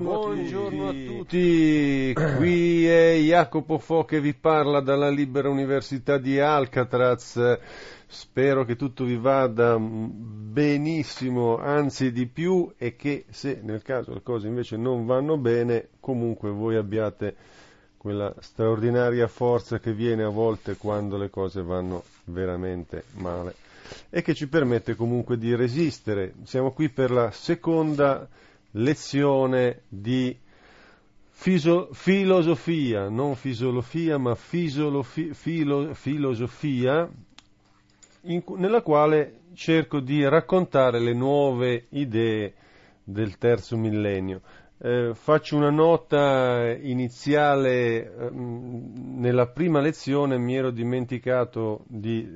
Buongiorno a tutti, qui è Jacopo Fo che vi parla dalla Libera Università di Alcatraz. Spero che tutto vi vada benissimo, anzi di più, e che se nel caso le cose invece non vanno bene, comunque voi abbiate quella straordinaria forza che viene a volte quando le cose vanno veramente male e che ci permette comunque di resistere. Siamo qui per la seconda lezione di filosofia, non fisiologia, ma filosofia, nella quale cerco di raccontare le nuove idee del terzo millennio. Faccio una nota iniziale. Nella prima lezione mi ero dimenticato di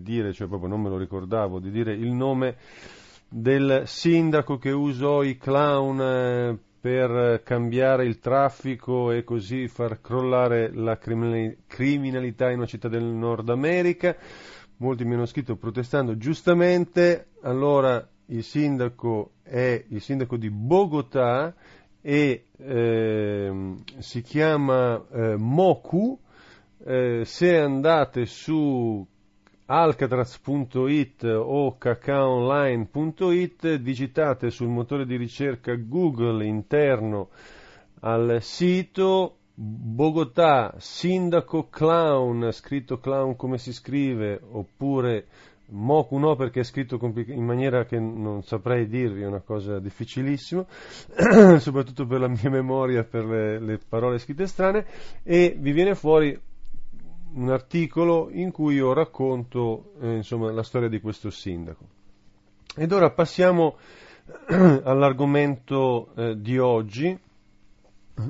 dire, cioè proprio non me lo ricordavo, di dire il nome del sindaco che usò i clown per cambiare il traffico e così far crollare la criminalità in una città del Nord America. Molti mi hanno scritto protestando giustamente. Allora, il sindaco è il sindaco di Bogotà e si chiama Moku. Se andate su alcatraz.it o cacaoonline.it, digitate sul motore di ricerca Google interno al sito Bogotà sindaco clown, scritto clown come si scrive, oppure Moku no, perché è scritto in maniera che non saprei dirvi, è una cosa difficilissima, soprattutto per la mia memoria, per le parole scritte strane, e vi viene fuori un articolo in cui io racconto la storia di questo sindaco. Ed ora passiamo all'argomento di oggi.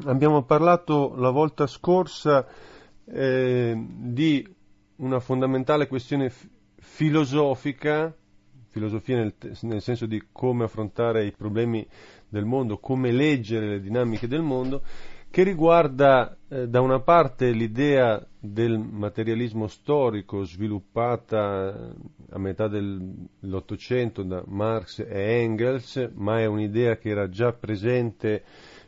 Abbiamo parlato la volta scorsa di una fondamentale questione filosofia nel senso di come affrontare i problemi del mondo, come leggere le dinamiche del mondo, che riguarda da una parte l'idea del materialismo storico sviluppata a metà dell'Ottocento da Marx e Engels, ma è un'idea che era già presente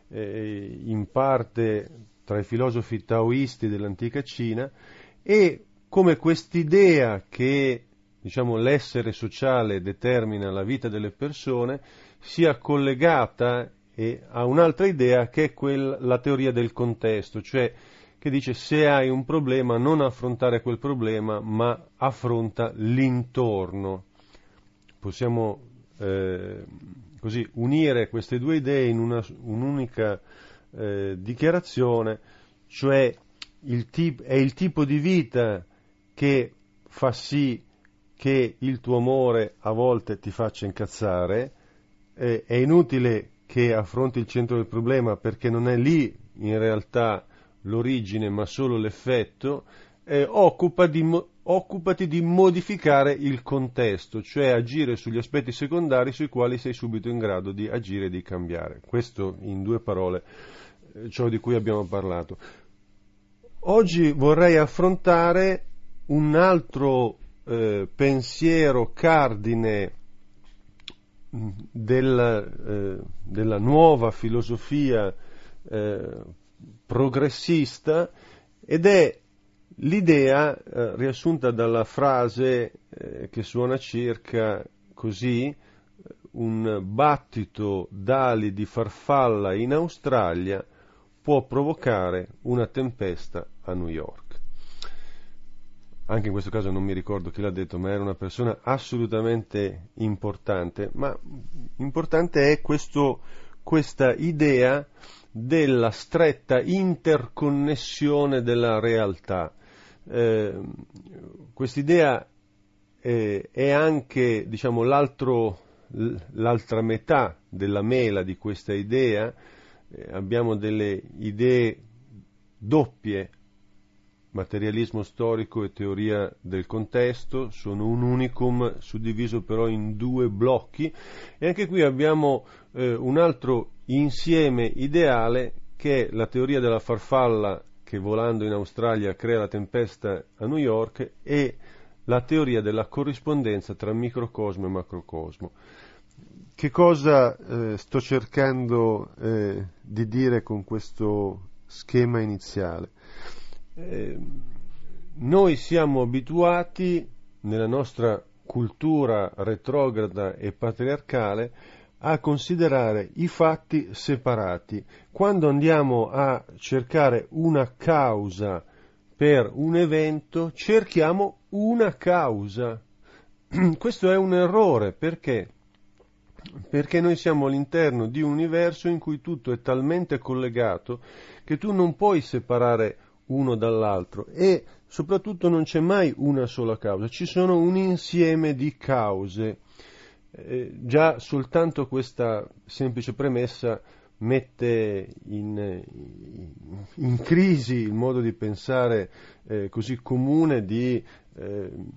in parte tra i filosofi taoisti dell'antica Cina, e come quest'idea che l'essere sociale determina la vita delle persone sia collegata a un'altra idea che è la teoria del contesto, cioè che dice se hai un problema non affrontare quel problema ma affronta l'intorno. Possiamo così unire queste due idee in un'unica dichiarazione, cioè è il tipo di vita che fa sì che il tuo amore a volte ti faccia incazzare, è inutile che affronti il centro del problema perché non è lì in realtà l'origine ma solo l'effetto, occupati di modificare il contesto, cioè agire sugli aspetti secondari sui quali sei subito in grado di agire e di cambiare. Questo in due parole ciò di cui abbiamo parlato. Oggi vorrei affrontare un altro pensiero cardine della nuova filosofia progressista, ed è l'idea riassunta dalla frase che suona circa così: un battito d'ali di farfalla in Australia può provocare una tempesta a New York. Anche in questo caso non mi ricordo chi l'ha detto, ma era una persona assolutamente importante, ma importante è questa idea della stretta interconnessione della realtà. Quest'idea è anche l'altra metà della mela di questa idea. Abbiamo delle idee doppie, materialismo storico e teoria del contesto, sono un unicum suddiviso però in due blocchi, e anche qui abbiamo un altro insieme ideale che è la teoria della farfalla che volando in Australia crea la tempesta a New York, e la teoria della corrispondenza tra microcosmo e macrocosmo. Che cosa sto cercando di dire con questo schema iniziale? Noi siamo abituati, nella nostra cultura retrograda e patriarcale, a considerare i fatti separati. Quando andiamo a cercare una causa per un evento, cerchiamo una causa. Questo è un errore, perché? Perché noi siamo all'interno di un universo in cui tutto è talmente collegato che tu non puoi separare uno dall'altro, e soprattutto non c'è mai una sola causa, ci sono un insieme di cause. Già soltanto questa semplice premessa mette in crisi il modo di pensare così comune di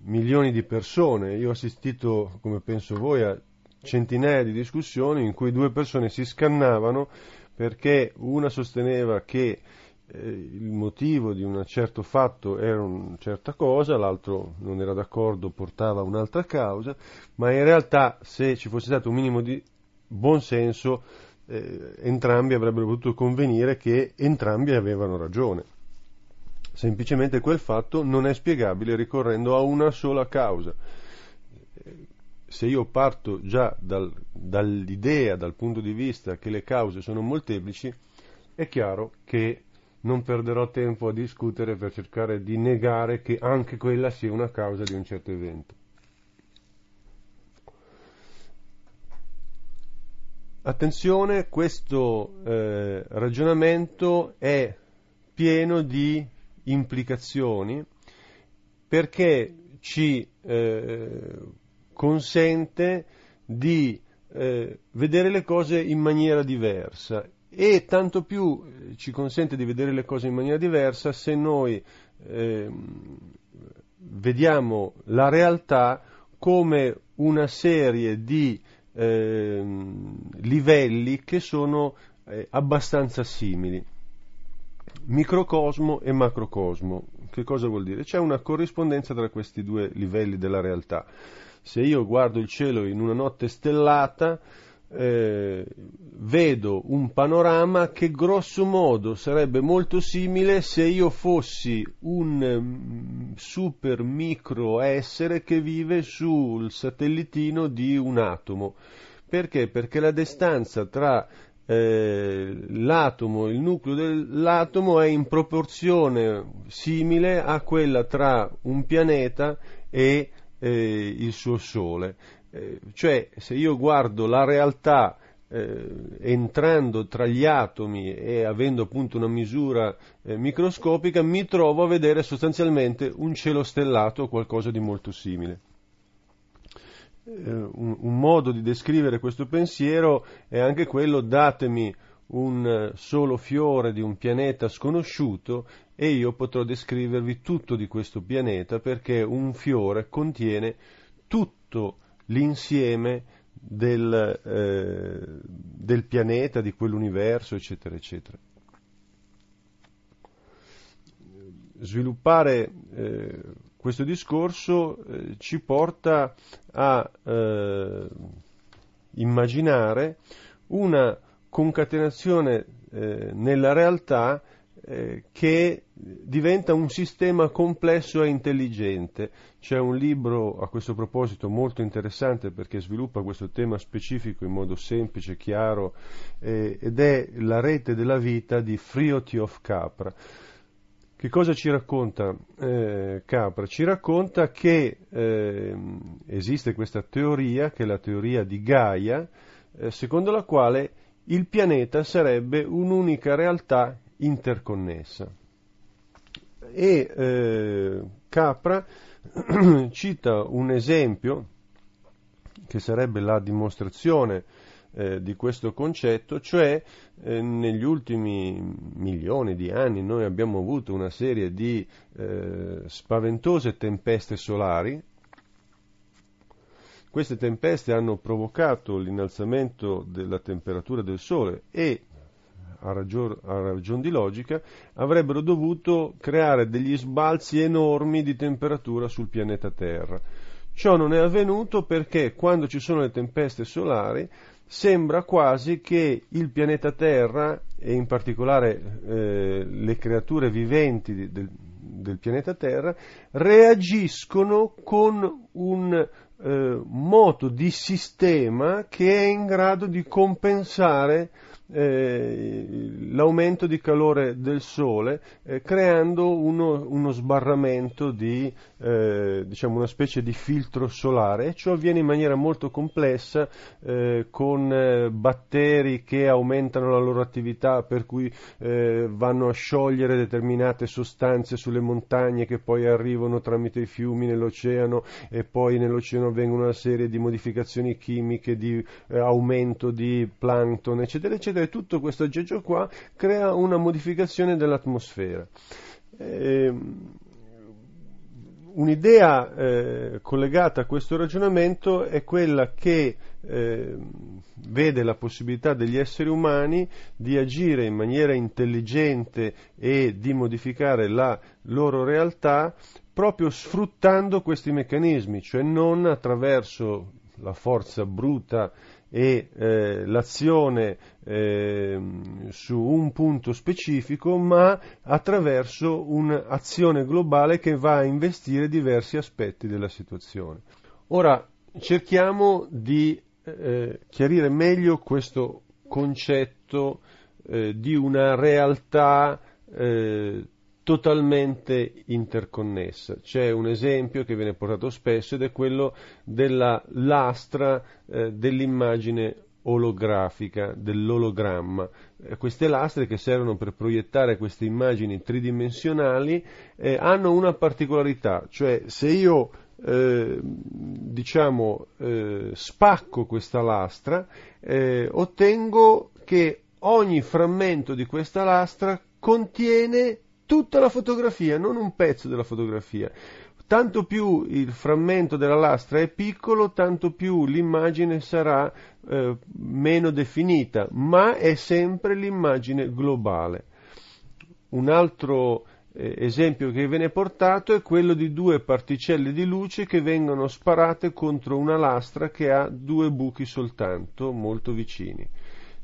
milioni di persone. Io ho assistito, come penso voi, a centinaia di discussioni in cui due persone si scannavano perché una sosteneva che il motivo di un certo fatto era una certa cosa, l'altro non era d'accordo, portava un'altra causa, ma in realtà, se ci fosse stato un minimo di buonsenso, entrambi avrebbero potuto convenire che entrambi avevano ragione. Semplicemente quel fatto non è spiegabile ricorrendo a una sola causa. Se io parto già dall'idea, dal punto di vista che le cause sono molteplici, è chiaro che non perderò tempo a discutere per cercare di negare che anche quella sia una causa di un certo evento. Attenzione, questo ragionamento è pieno di implicazioni, perché ci consente di vedere le cose in maniera diversa. E tanto più ci consente di vedere le cose in maniera diversa se noi vediamo la realtà come una serie di livelli che sono abbastanza simili. Microcosmo e macrocosmo, che cosa vuol dire? C'è una corrispondenza tra questi due livelli della realtà. Se io guardo il cielo in una notte stellata, vedo un panorama che grosso modo sarebbe molto simile se io fossi un super micro essere che vive sul satellitino di un atomo. Perché? Perché la distanza tra l'atomo, il nucleo dell'atomo, è in proporzione simile a quella tra un pianeta e il suo Sole. Cioè, se io guardo la realtà entrando tra gli atomi e avendo appunto una misura microscopica, mi trovo a vedere sostanzialmente un cielo stellato o qualcosa di molto simile. Un modo di descrivere questo pensiero è anche quello: datemi un solo fiore di un pianeta sconosciuto e io potrò descrivervi tutto di questo pianeta, perché un fiore contiene tutto l'insieme del pianeta, di quell'universo, eccetera, eccetera. Sviluppare questo discorso ci porta a immaginare una concatenazione nella realtà che diventa un sistema complesso e intelligente. C'è un libro a questo proposito molto interessante, perché sviluppa questo tema specifico in modo semplice, chiaro, ed è La rete della vita di Fritiof Capra. Che cosa ci racconta Capra? Ci racconta che esiste questa teoria, che è la teoria di Gaia, secondo la quale il pianeta sarebbe un'unica realtà interconnessa. E Capra cita un esempio che sarebbe la dimostrazione di questo concetto, cioè negli ultimi milioni di anni noi abbiamo avuto una serie di spaventose tempeste solari. Queste tempeste hanno provocato l'innalzamento della temperatura del Sole e a ragion di logica, avrebbero dovuto creare degli sbalzi enormi di temperatura sul pianeta Terra. Ciò non è avvenuto perché quando ci sono le tempeste solari sembra quasi che il pianeta Terra, e in particolare le creature viventi del pianeta Terra, reagiscono con un moto di sistema che è in grado di compensare l'aumento di calore del Sole, creando uno sbarramento di diciamo una specie di filtro solare, e ciò avviene in maniera molto complessa con batteri che aumentano la loro attività, per cui vanno a sciogliere determinate sostanze sulle montagne che poi arrivano tramite i fiumi nell'oceano, e poi nell'oceano avvengono una serie di modificazioni chimiche, di aumento di plancton, eccetera, eccetera. E tutto questo aggeggio qua crea una modificazione dell'atmosfera. Un'idea collegata a questo ragionamento è quella che vede la possibilità degli esseri umani di agire in maniera intelligente e di modificare la loro realtà proprio sfruttando questi meccanismi, cioè non attraverso la forza bruta e l'azione su un punto specifico, ma attraverso un'azione globale che va a investire diversi aspetti della situazione. Ora cerchiamo di chiarire meglio questo concetto di una realtà totalmente interconnessa. C'è un esempio che viene portato spesso ed è quello della lastra dell'immagine olografica, dell'ologramma. Queste lastre, che servono per proiettare queste immagini tridimensionali, hanno una particolarità, cioè se io spacco questa lastra, ottengo che ogni frammento di questa lastra contiene tutta la fotografia, non un pezzo della fotografia. Tanto più il frammento della lastra è piccolo, tanto più l'immagine sarà meno definita, ma è sempre l'immagine globale. Un altro esempio che viene portato è quello di due particelle di luce che vengono sparate contro una lastra che ha due buchi soltanto, molto vicini.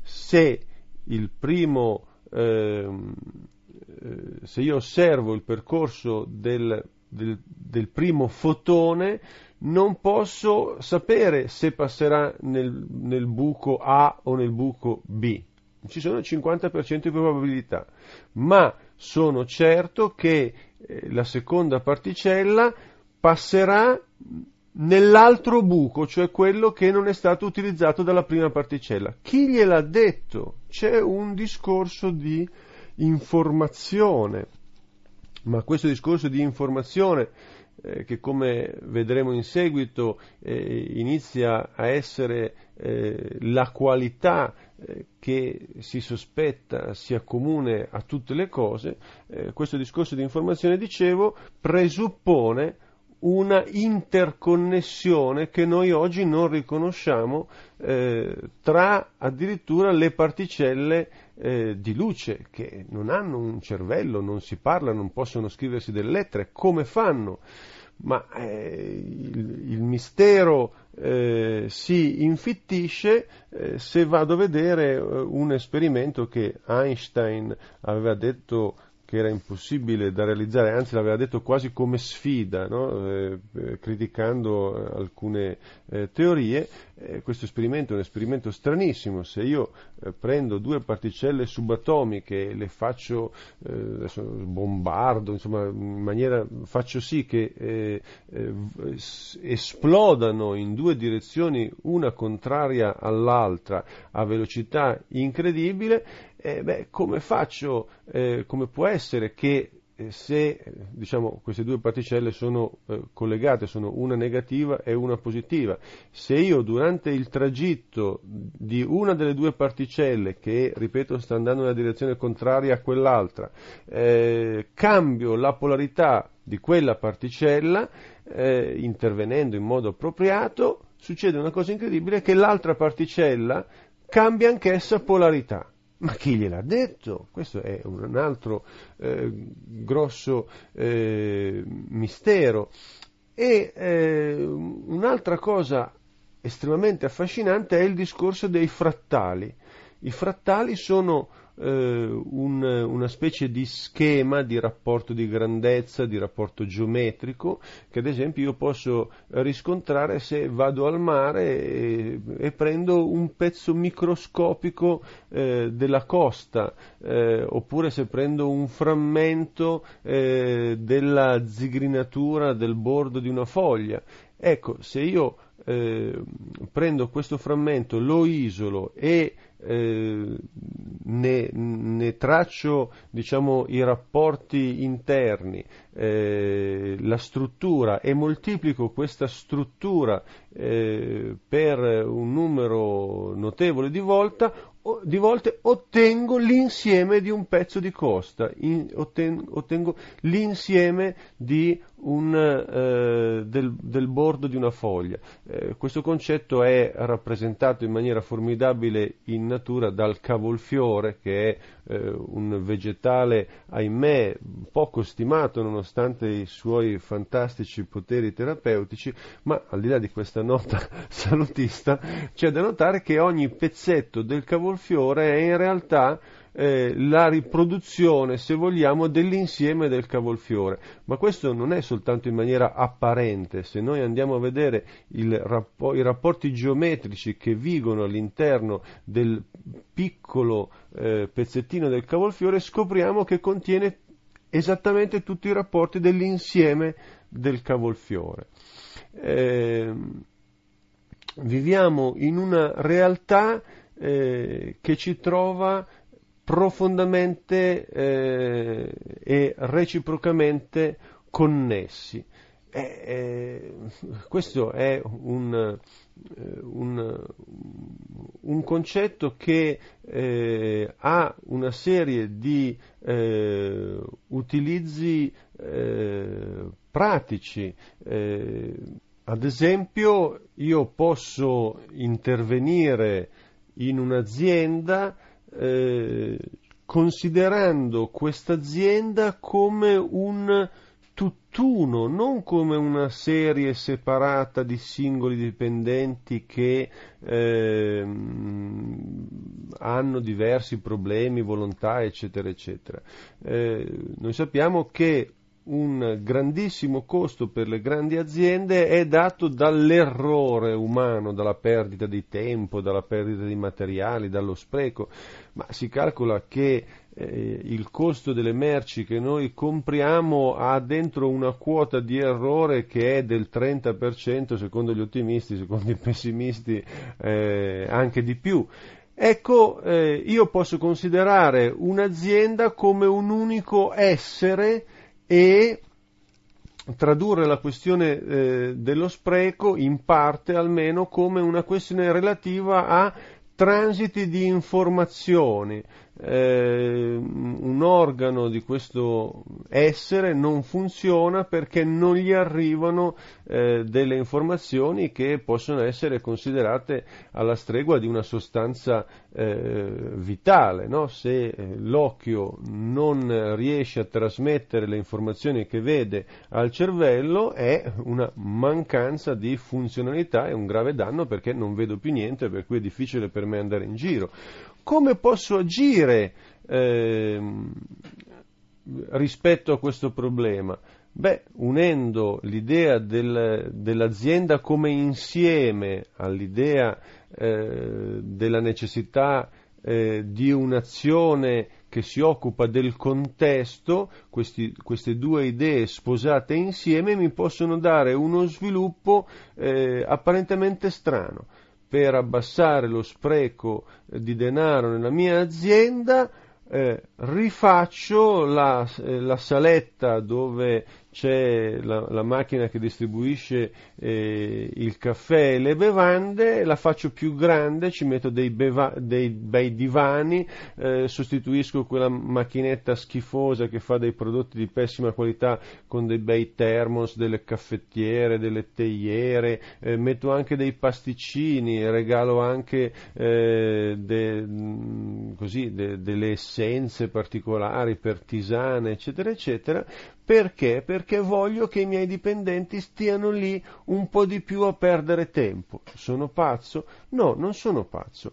Se il primo se io osservo il percorso del primo fotone, non posso sapere se passerà nel buco A o nel buco B. Ci sono il 50% di probabilità, ma sono certo che la seconda particella passerà nell'altro buco, cioè quello che non è stato utilizzato dalla prima particella. Chi gliel'ha detto? C'è un discorso di informazione, ma questo discorso di informazione che, come vedremo in seguito, inizia a essere la qualità che si sospetta sia comune a tutte le cose. Questo discorso di informazione, dicevo, presuppone una interconnessione che noi oggi non riconosciamo tra addirittura le particelle di luce, che non hanno un cervello, non si parlano, non possono scriversi delle lettere. Come fanno? Ma il mistero si infittisce se vado a vedere un esperimento che Einstein aveva detto che era impossibile da realizzare, anzi l'aveva detto quasi come sfida, no? Criticando alcune teorie. Questo esperimento è un esperimento stranissimo. Se io prendo due particelle subatomiche e le faccio bombardo, insomma, in maniera faccio sì che esplodano in due direzioni, una contraria all'altra, a velocità incredibile, come faccio, come può essere che se queste due particelle sono collegate, sono una negativa e una positiva, se io durante il tragitto di una delle due particelle, che ripeto sta andando nella direzione contraria a quell'altra, cambio la polarità di quella particella intervenendo in modo appropriato, succede una cosa incredibile, che l'altra particella cambia anch'essa polarità. Ma chi gliel'ha detto? Questo è un altro grosso mistero. E un'altra cosa estremamente affascinante è il discorso dei frattali. I frattali sono una specie di schema di rapporto di grandezza, di rapporto geometrico, che ad esempio io posso riscontrare se vado al mare e prendo un pezzo microscopico della costa, oppure se prendo un frammento della zigrinatura del bordo di una foglia. Ecco, se io prendo questo frammento, lo isolo e ne traccio, diciamo, i rapporti interni, la struttura, e moltiplico questa struttura per un numero notevole di volte, ottengo l'insieme di un pezzo di costa, ottengo l'insieme di del bordo di una foglia. Questo concetto è rappresentato in maniera formidabile in natura dal cavolfiore, che è un vegetale, ahimè, poco stimato nonostante i suoi fantastici poteri terapeutici, ma al di là di questa nota salutista c'è da notare che ogni pezzetto del cavolfiore è in realtà la riproduzione, se vogliamo, dell'insieme del cavolfiore. Ma questo non è soltanto in maniera apparente. Se noi andiamo a vedere i rapporti geometrici che vigono all'interno del piccolo pezzettino del cavolfiore, scopriamo che contiene esattamente tutti i rapporti dell'insieme del cavolfiore. Viviamo in una realtà che ci trova profondamente e reciprocamente connessi. Questo è un concetto che ha una serie di utilizzi pratici. Ad esempio, io posso intervenire in un'azienda considerando quest'azienda come un tutt'uno, non come una serie separata di singoli dipendenti che hanno diversi problemi, volontà, eccetera, eccetera. Noi sappiamo che un grandissimo costo per le grandi aziende è dato dall'errore umano, dalla perdita di tempo, dalla perdita di materiali, dallo spreco, ma si calcola che il costo delle merci che noi compriamo ha dentro una quota di errore che è del 30%, secondo gli ottimisti, secondo i pessimisti anche di più. Ecco, io posso considerare un'azienda come un unico essere e tradurre la questione dello spreco, in parte almeno, come una questione relativa a transiti di informazioni. Un organo di questo essere non funziona perché non gli arrivano delle informazioni che possono essere considerate alla stregua di una sostanza vitale, no? Se l'occhio non riesce a trasmettere le informazioni che vede al cervello, è una mancanza di funzionalità, è un grave danno, perché non vedo più niente, per cui è difficile per me andare in giro. Come posso agire rispetto a questo problema? Beh, unendo l'idea dell'azienda come insieme all'idea della necessità di un'azione che si occupa del contesto, queste due idee sposate insieme mi possono dare uno sviluppo apparentemente strano. Per abbassare lo spreco di denaro nella mia azienda, rifaccio la saletta dove c'è la macchina che distribuisce il caffè e le bevande, la faccio più grande, ci metto dei bei divani, sostituisco quella macchinetta schifosa che fa dei prodotti di pessima qualità con dei bei thermos, delle caffettiere, delle teiere, metto anche dei pasticcini, regalo anche delle essenze particolari per tisane, eccetera, eccetera. Perché? Perché voglio che i miei dipendenti stiano lì un po' di più a perdere tempo. Sono pazzo? No, non sono pazzo.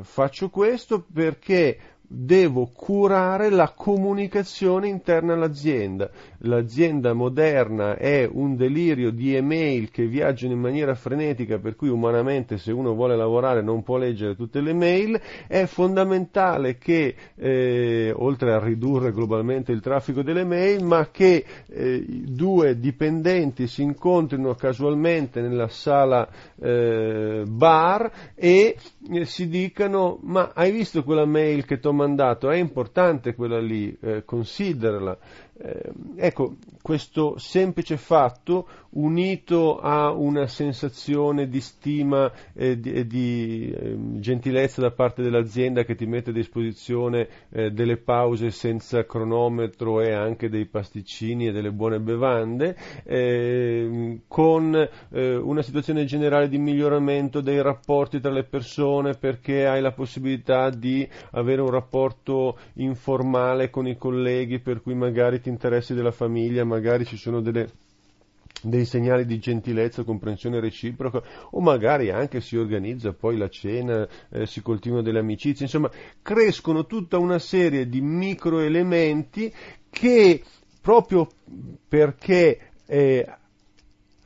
Faccio questo perché devo curare la comunicazione interna all'azienda. L'azienda moderna è un delirio di email che viaggiano in maniera frenetica, per cui umanamente, se uno vuole lavorare, non può leggere tutte le mail. È fondamentale che, oltre a ridurre globalmente il traffico delle mail, ma che due dipendenti si incontrino casualmente nella sala bar e si dicano: ma hai visto quella mail che t'ho mandato? È importante quella lì, considerala. Ecco, questo semplice fatto, unito a una sensazione di stima e di gentilezza da parte dell'azienda che ti mette a disposizione delle pause senza cronometro e anche dei pasticcini e delle buone bevande, con una situazione generale di miglioramento dei rapporti tra le persone, perché hai la possibilità di avere un rapporto informale con i colleghi, per cui magari ti interessi della famiglia, magari ci sono dei segnali di gentilezza, comprensione reciproca, o magari anche si organizza poi la cena, si coltivano delle amicizie. Insomma, crescono tutta una serie di microelementi che, proprio perché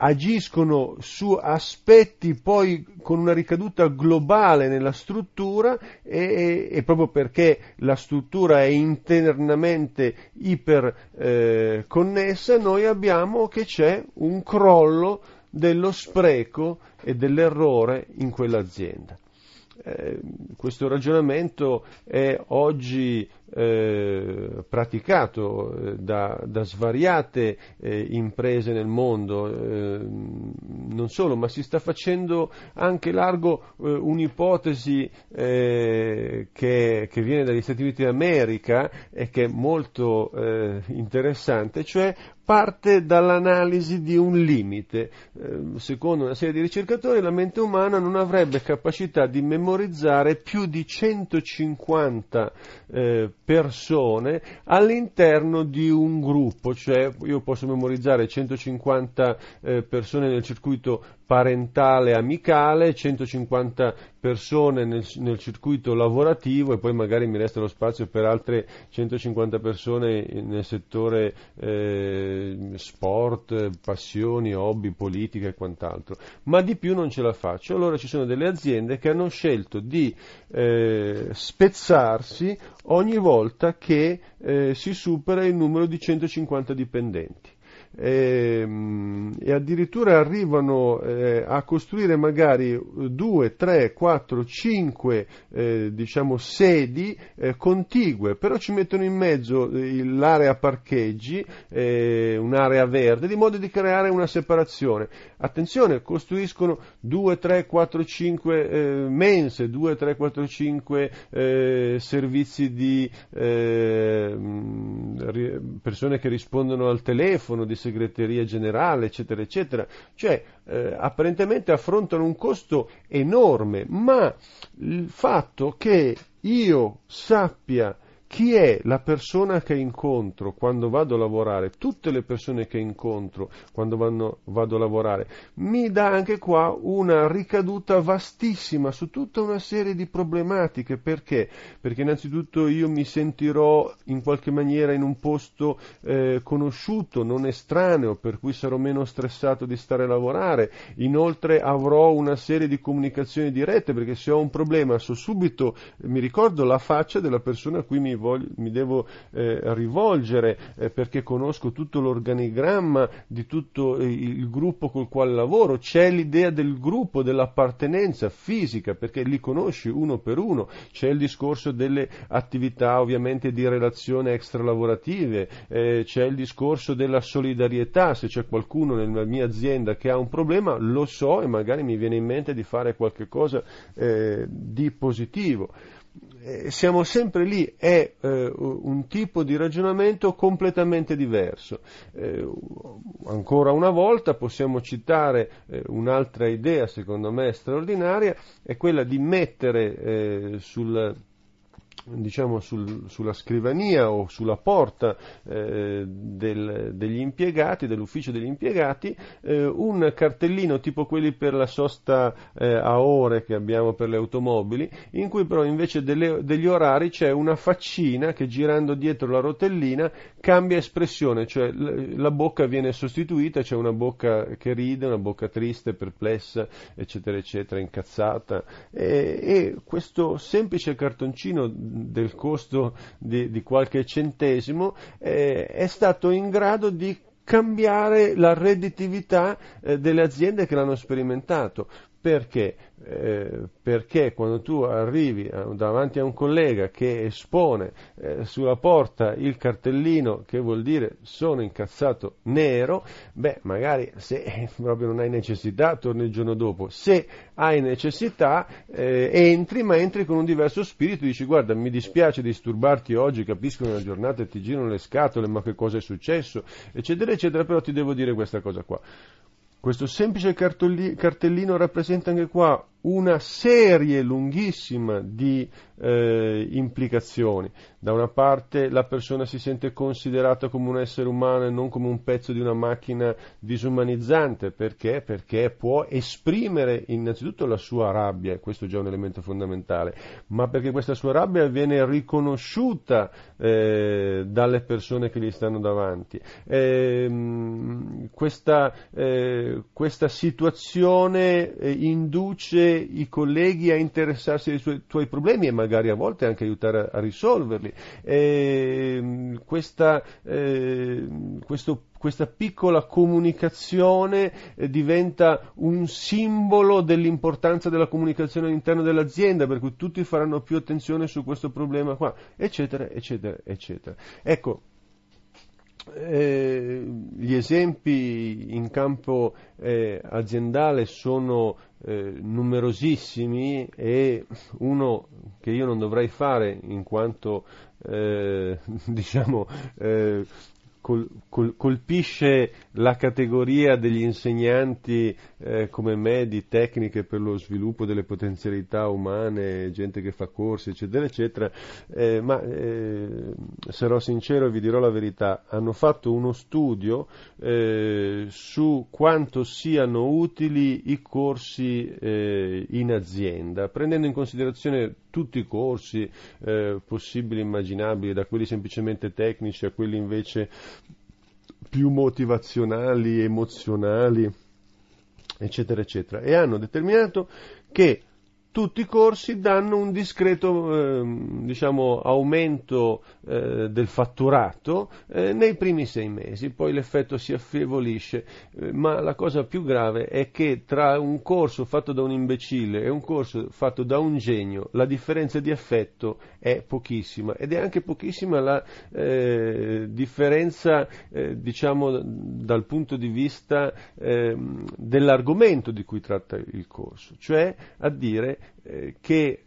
agiscono su aspetti poi con una ricaduta globale nella struttura, e proprio perché la struttura è internamente iperconnessa, noi abbiamo che c'è un crollo dello spreco e dell'errore in quell'azienda. Questo ragionamento è oggi praticato da svariate imprese nel mondo, non solo, ma si sta facendo anche largo un'ipotesi che viene dagli Stati Uniti d'America e che è molto interessante, cioè parte dall'analisi di un limite. Secondo una serie di ricercatori, la mente umana non avrebbe capacità di memorizzare più di 150 persone all'interno di un gruppo, cioè io posso memorizzare 150 persone nel circuito parentale amicale, 150 persone nel circuito lavorativo, e poi magari mi resta lo spazio per altre 150 persone nel settore sport, passioni, hobby, politica e quant'altro, ma di più non ce la faccio. Allora ci sono delle aziende che hanno scelto di spezzarsi ogni volta che si supera il numero di 150 dipendenti. E addirittura arrivano a costruire magari 2, 3, 4, 5 sedi contigue, però ci mettono in mezzo l'area parcheggi, un'area verde, di modo di creare una separazione. Attenzione, costruiscono 2, 3, 4, 5 mense, 2, 3, 4, 5 servizi di persone che rispondono al telefono, di segreteria generale, eccetera, eccetera. Cioè, apparentemente affrontano un costo enorme, ma il fatto che io sappia chi è la persona che incontro quando vado a lavorare, tutte le persone che incontro quando vado a lavorare, mi dà anche qua una ricaduta vastissima su tutta una serie di problematiche. Perché? Perché innanzitutto io mi sentirò in qualche maniera in un posto conosciuto, non estraneo, per cui sarò meno stressato di stare a lavorare. Inoltre avrò una serie di comunicazioni dirette, perché se ho un problema so subito, mi ricordo la faccia della persona a cui mi mi devo rivolgere perché conosco tutto l'organigramma di tutto il gruppo col quale lavoro, c'è l'idea del gruppo, dell'appartenenza fisica, perché li conosci uno per uno, c'è il discorso delle attività ovviamente di relazione extralavorative, c'è il discorso della solidarietà, se c'è qualcuno nella mia azienda che ha un problema lo so e magari mi viene in mente di fare qualche cosa di positivo. Siamo sempre lì, è un tipo di ragionamento completamente diverso. Ancora una volta possiamo citare un'altra idea, secondo me straordinaria, è quella di mettere sulla scrivania o sulla porta degli impiegati, dell'ufficio degli impiegati, un cartellino tipo quelli per la sosta a ore che abbiamo per le automobili, in cui però invece degli orari c'è una faccina che girando dietro la rotellina cambia espressione, cioè la bocca viene sostituita, c'è una bocca che ride, una bocca triste, perplessa, eccetera eccetera, incazzata, e questo semplice cartoncino del costo di qualche centesimo è stato in grado di cambiare la redditività delle aziende che l'hanno sperimentato. Perché? Perché quando tu arrivi davanti a un collega che espone sulla porta il cartellino che vuol dire sono incazzato nero, magari se proprio non hai necessità torni il giorno dopo, se hai necessità entri, ma entri con un diverso spirito, dici guarda mi dispiace disturbarti oggi, capisco che una giornata ti girano le scatole, ma che cosa è successo, eccetera eccetera, però ti devo dire questa cosa qua. Questo semplice cartellino rappresenta anche qua una serie lunghissima di implicazioni. Da una parte la persona si sente considerata come un essere umano e non come un pezzo di una macchina disumanizzante. Perché? Perché può esprimere innanzitutto la sua rabbia, e questo è già un elemento fondamentale, ma perché questa sua rabbia viene riconosciuta dalle persone che gli stanno davanti. Questa situazione induce i colleghi a interessarsi ai tuoi problemi e magari a volte anche aiutare a risolverli. Questa piccola comunicazione diventa un simbolo dell'importanza della comunicazione all'interno dell'azienda, per cui tutti faranno più attenzione su questo problema qua, eccetera, eccetera, eccetera. Ecco, gli esempi in campo aziendale sono numerosissimi, e uno che io non dovrei fare in quanto colpisce la categoria degli insegnanti come me di tecniche per lo sviluppo delle potenzialità umane, gente che fa corsi eccetera eccetera, sarò sincero e vi dirò la verità, hanno fatto uno studio su quanto siano utili i corsi in azienda, prendendo in considerazione tutti i corsi possibili e immaginabili, da quelli semplicemente tecnici a quelli invece più motivazionali, emozionali, eccetera, eccetera, e hanno determinato che tutti i corsi danno un discreto aumento del fatturato nei primi 6 mesi, poi l'effetto si affievolisce, ma la cosa più grave è che tra un corso fatto da un imbecille e un corso fatto da un genio la differenza di affetto è pochissima, ed è anche pochissima la differenza dal punto di vista dell'argomento di cui tratta il corso, cioè a dire che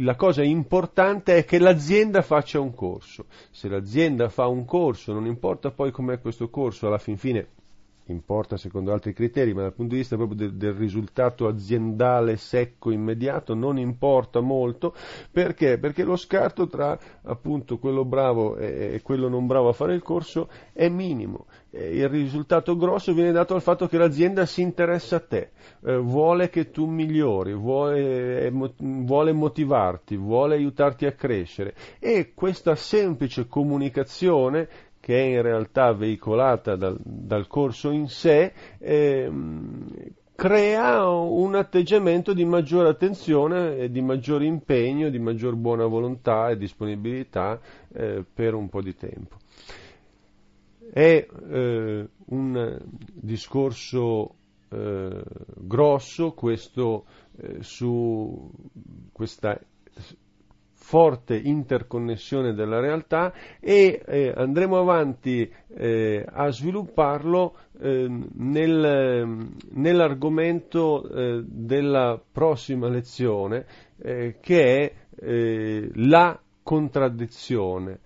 la cosa importante è che l'azienda faccia un corso. Se l'azienda fa un corso, non importa poi com'è questo corso, alla fin fine importa secondo altri criteri, ma dal punto di vista proprio del risultato aziendale secco, immediato, non importa molto. Perché? Perché lo scarto tra appunto quello bravo e quello non bravo a fare il corso è minimo. Il risultato grosso viene dato al fatto che l'azienda si interessa a te, vuole che tu migliori, vuole motivarti, vuole aiutarti a crescere, e questa semplice comunicazione, che è in realtà veicolata dal corso in sé, crea un atteggiamento di maggiore attenzione e di maggior impegno, di maggior buona volontà e disponibilità per un po' di tempo. È un discorso grosso questo su questa forte interconnessione della realtà e andremo avanti a svilupparlo nell'argomento della prossima lezione che è la contraddizione,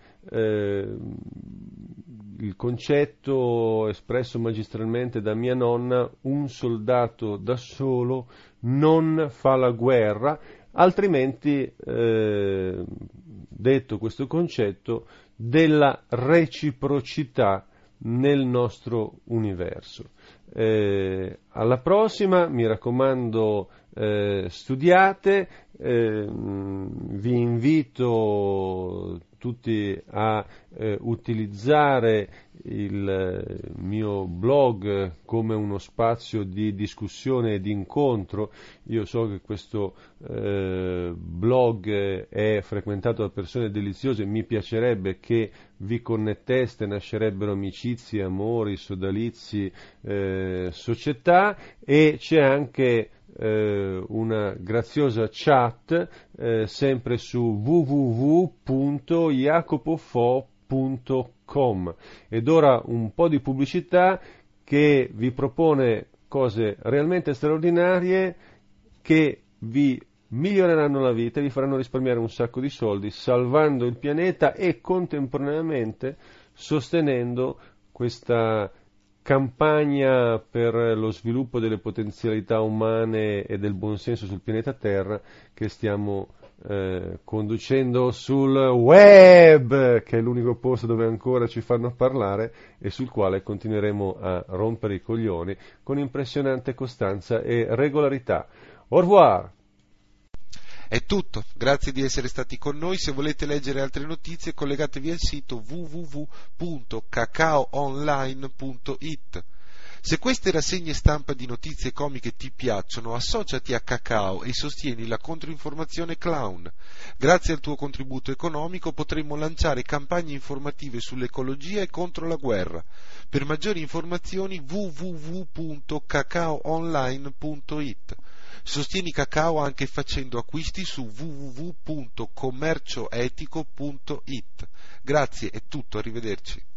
il concetto espresso magistralmente da mia nonna: un soldato da solo non fa la guerra. Altrimenti, detto questo concetto, della reciprocità nel nostro universo. Alla prossima, mi raccomando, studiate, vi invito tutti a utilizzare il mio blog come uno spazio di discussione e di incontro. Io so che questo blog è frequentato da persone deliziose, mi piacerebbe che vi connetteste, nascerebbero amicizie, amori, sodalizi, società, e c'è anche una graziosa chat sempre su www.jacopofo.com. ed ora un po' di pubblicità che vi propone cose realmente straordinarie che vi miglioreranno la vita, vi faranno risparmiare un sacco di soldi, salvando il pianeta e contemporaneamente sostenendo questa campagna per lo sviluppo delle potenzialità umane e del buonsenso sul pianeta Terra che stiamo conducendo sul web, che è l'unico posto dove ancora ci fanno parlare e sul quale continueremo a rompere i coglioni con impressionante costanza e regolarità. Au revoir! È tutto, grazie di essere stati con noi. Se volete leggere altre notizie collegatevi al sito www.cacaoonline.it. Se queste rassegne stampa di notizie comiche ti piacciono, associati a Cacao e sostieni la controinformazione clown. Grazie al tuo contributo economico potremo lanciare campagne informative sull'ecologia e contro la guerra. Per maggiori informazioni www.cacaoonline.it. Sostieni Cacao anche facendo acquisti su www.commercioetico.it. Grazie, è tutto, arrivederci.